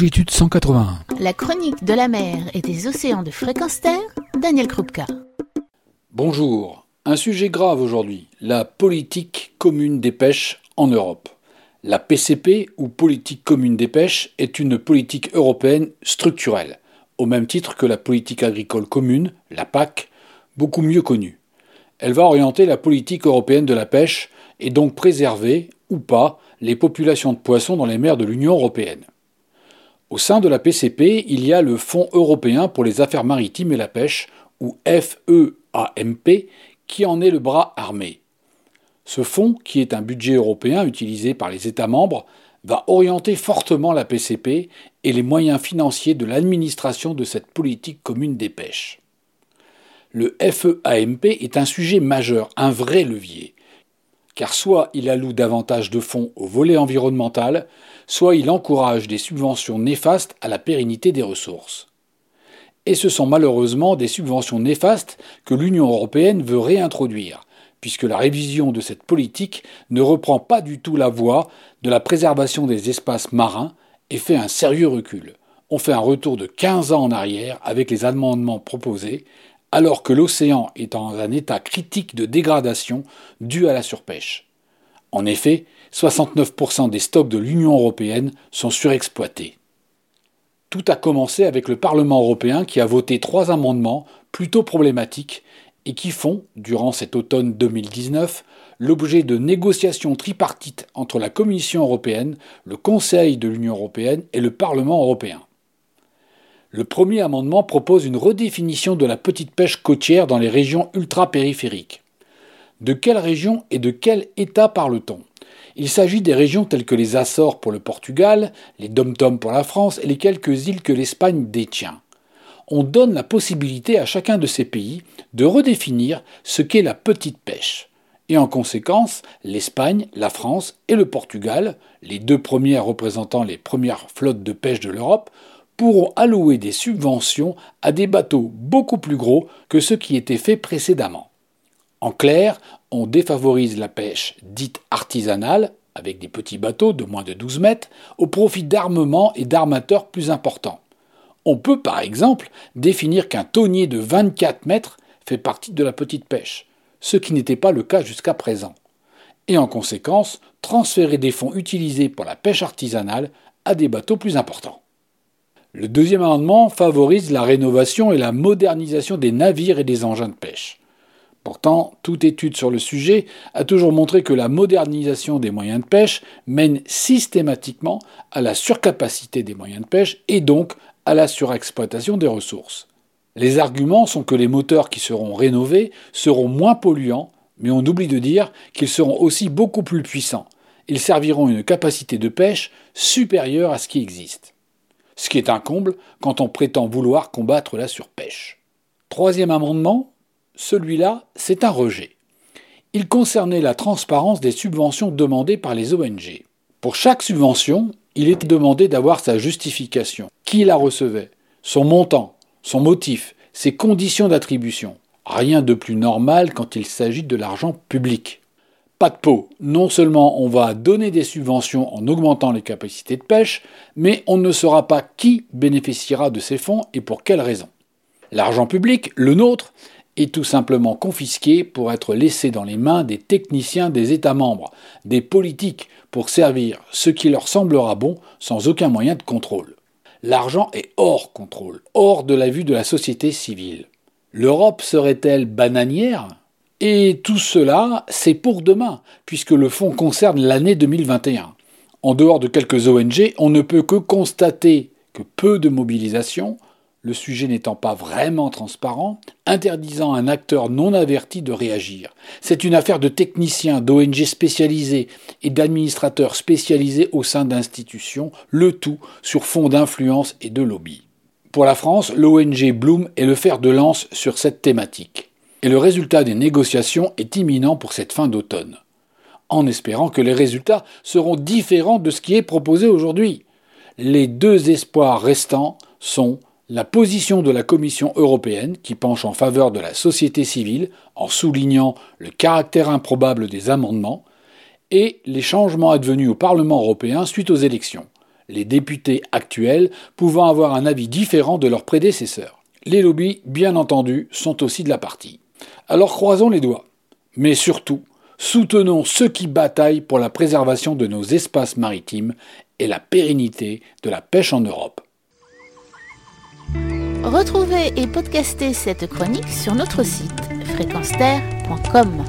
longitude 181. La chronique de la mer et des océans de Fréquence Terre, Daniel Krupka. Bonjour. Un sujet grave aujourd'hui, la politique commune des pêches en Europe. La PCP, ou politique commune des pêches, est une politique européenne structurelle, au même titre que la politique agricole commune, la PAC, beaucoup mieux connue. Elle va orienter la politique européenne de la pêche et donc préserver, ou pas, les populations de poissons dans les mers de l'Union européenne. Au sein de la PCP, il y a le Fonds européen pour les affaires maritimes et la pêche, ou FEAMP, qui en est le bras armé. Ce fonds, qui est un budget européen utilisé par les États membres, va orienter fortement la PCP et les moyens financiers de l'administration de cette politique commune des pêches. Le FEAMP est un sujet majeur, un vrai levier, car soit il alloue davantage de fonds au volet environnemental, soit il encourage des subventions néfastes à la pérennité des ressources. Et ce sont malheureusement des subventions néfastes que l'Union européenne veut réintroduire, puisque la révision de cette politique ne reprend pas du tout la voie de la préservation des espaces marins et fait un sérieux recul. On fait un retour de 15 ans en arrière avec les amendements proposés, alors que l'océan est dans un état critique de dégradation due à la surpêche. En effet, 69% des stocks de l'Union européenne sont surexploités. Tout a commencé avec le Parlement européen qui a voté 3 amendements plutôt problématiques et qui font, durant cet automne 2019, l'objet de négociations tripartites entre la Commission européenne, le Conseil de l'Union européenne et le Parlement européen. Le premier amendement propose une redéfinition de la petite pêche côtière dans les régions ultra-périphériques. De quelles régions et de quel État parle-t-on ? Il s'agit des régions telles que les Açores pour le Portugal, les DOM-TOM pour la France et les quelques îles que l'Espagne détient. On donne la possibilité à chacun de ces pays de redéfinir ce qu'est la petite pêche. Et en conséquence, l'Espagne, la France et le Portugal, les 2 premières représentant les premières flottes de pêche de l'Europe, pourront allouer des subventions à des bateaux beaucoup plus gros que ceux qui étaient faits précédemment. En clair, on défavorise la pêche dite artisanale, avec des petits bateaux de moins de 12 mètres, au profit d'armements et d'armateurs plus importants. On peut par exemple définir qu'un thonier de 24 mètres fait partie de la petite pêche, ce qui n'était pas le cas jusqu'à présent, et en conséquence transférer des fonds utilisés pour la pêche artisanale à des bateaux plus importants. Le deuxième amendement favorise la rénovation et la modernisation des navires et des engins de pêche. Pourtant, toute étude sur le sujet a toujours montré que la modernisation des moyens de pêche mène systématiquement à la surcapacité des moyens de pêche et donc à la surexploitation des ressources. Les arguments sont que les moteurs qui seront rénovés seront moins polluants, mais on oublie de dire qu'ils seront aussi beaucoup plus puissants. Ils serviront une capacité de pêche supérieure à ce qui existe. Ce qui est un comble quand on prétend vouloir combattre la surpêche. Troisième amendement, celui-là, c'est un rejet. Il concernait la transparence des subventions demandées par les ONG. Pour chaque subvention, il était demandé d'avoir sa justification, qui la recevait, son montant, son motif, ses conditions d'attribution. Rien de plus normal quand il s'agit de l'argent public. Pas de pot. Non seulement on va donner des subventions en augmentant les capacités de pêche, mais on ne saura pas qui bénéficiera de ces fonds et pour quelles raisons. L'argent public, le nôtre, est tout simplement confisqué pour être laissé dans les mains des techniciens des États membres, des politiques, pour servir ce qui leur semblera bon sans aucun moyen de contrôle. L'argent est hors contrôle, hors de la vue de la société civile. L'Europe serait-elle bananière ? Et tout cela, c'est pour demain, puisque le fonds concerne l'année 2021. En dehors de quelques ONG, on ne peut que constater que peu de mobilisation, le sujet n'étant pas vraiment transparent, interdisant un acteur non averti de réagir. C'est une affaire de techniciens, d'ONG spécialisés et d'administrateurs spécialisés au sein d'institutions, le tout sur fond d'influence et de lobby. Pour la France, l'ONG Bloom est le fer de lance sur cette thématique. Et le résultat des négociations est imminent pour cette fin d'automne, en espérant que les résultats seront différents de ce qui est proposé aujourd'hui. Les 2 espoirs restants sont la position de la Commission européenne, qui penche en faveur de la société civile, en soulignant le caractère improbable des amendements, et les changements advenus au Parlement européen suite aux élections. les députés actuels pouvant avoir un avis différent de leurs prédécesseurs. Les lobbies, bien entendu, sont aussi de la partie. Alors croisons les doigts. Mais surtout, soutenons ceux qui bataillent pour la préservation de nos espaces maritimes et la pérennité de la pêche en Europe. Retrouvez et podcastez cette chronique sur notre site fréquenceterre.com.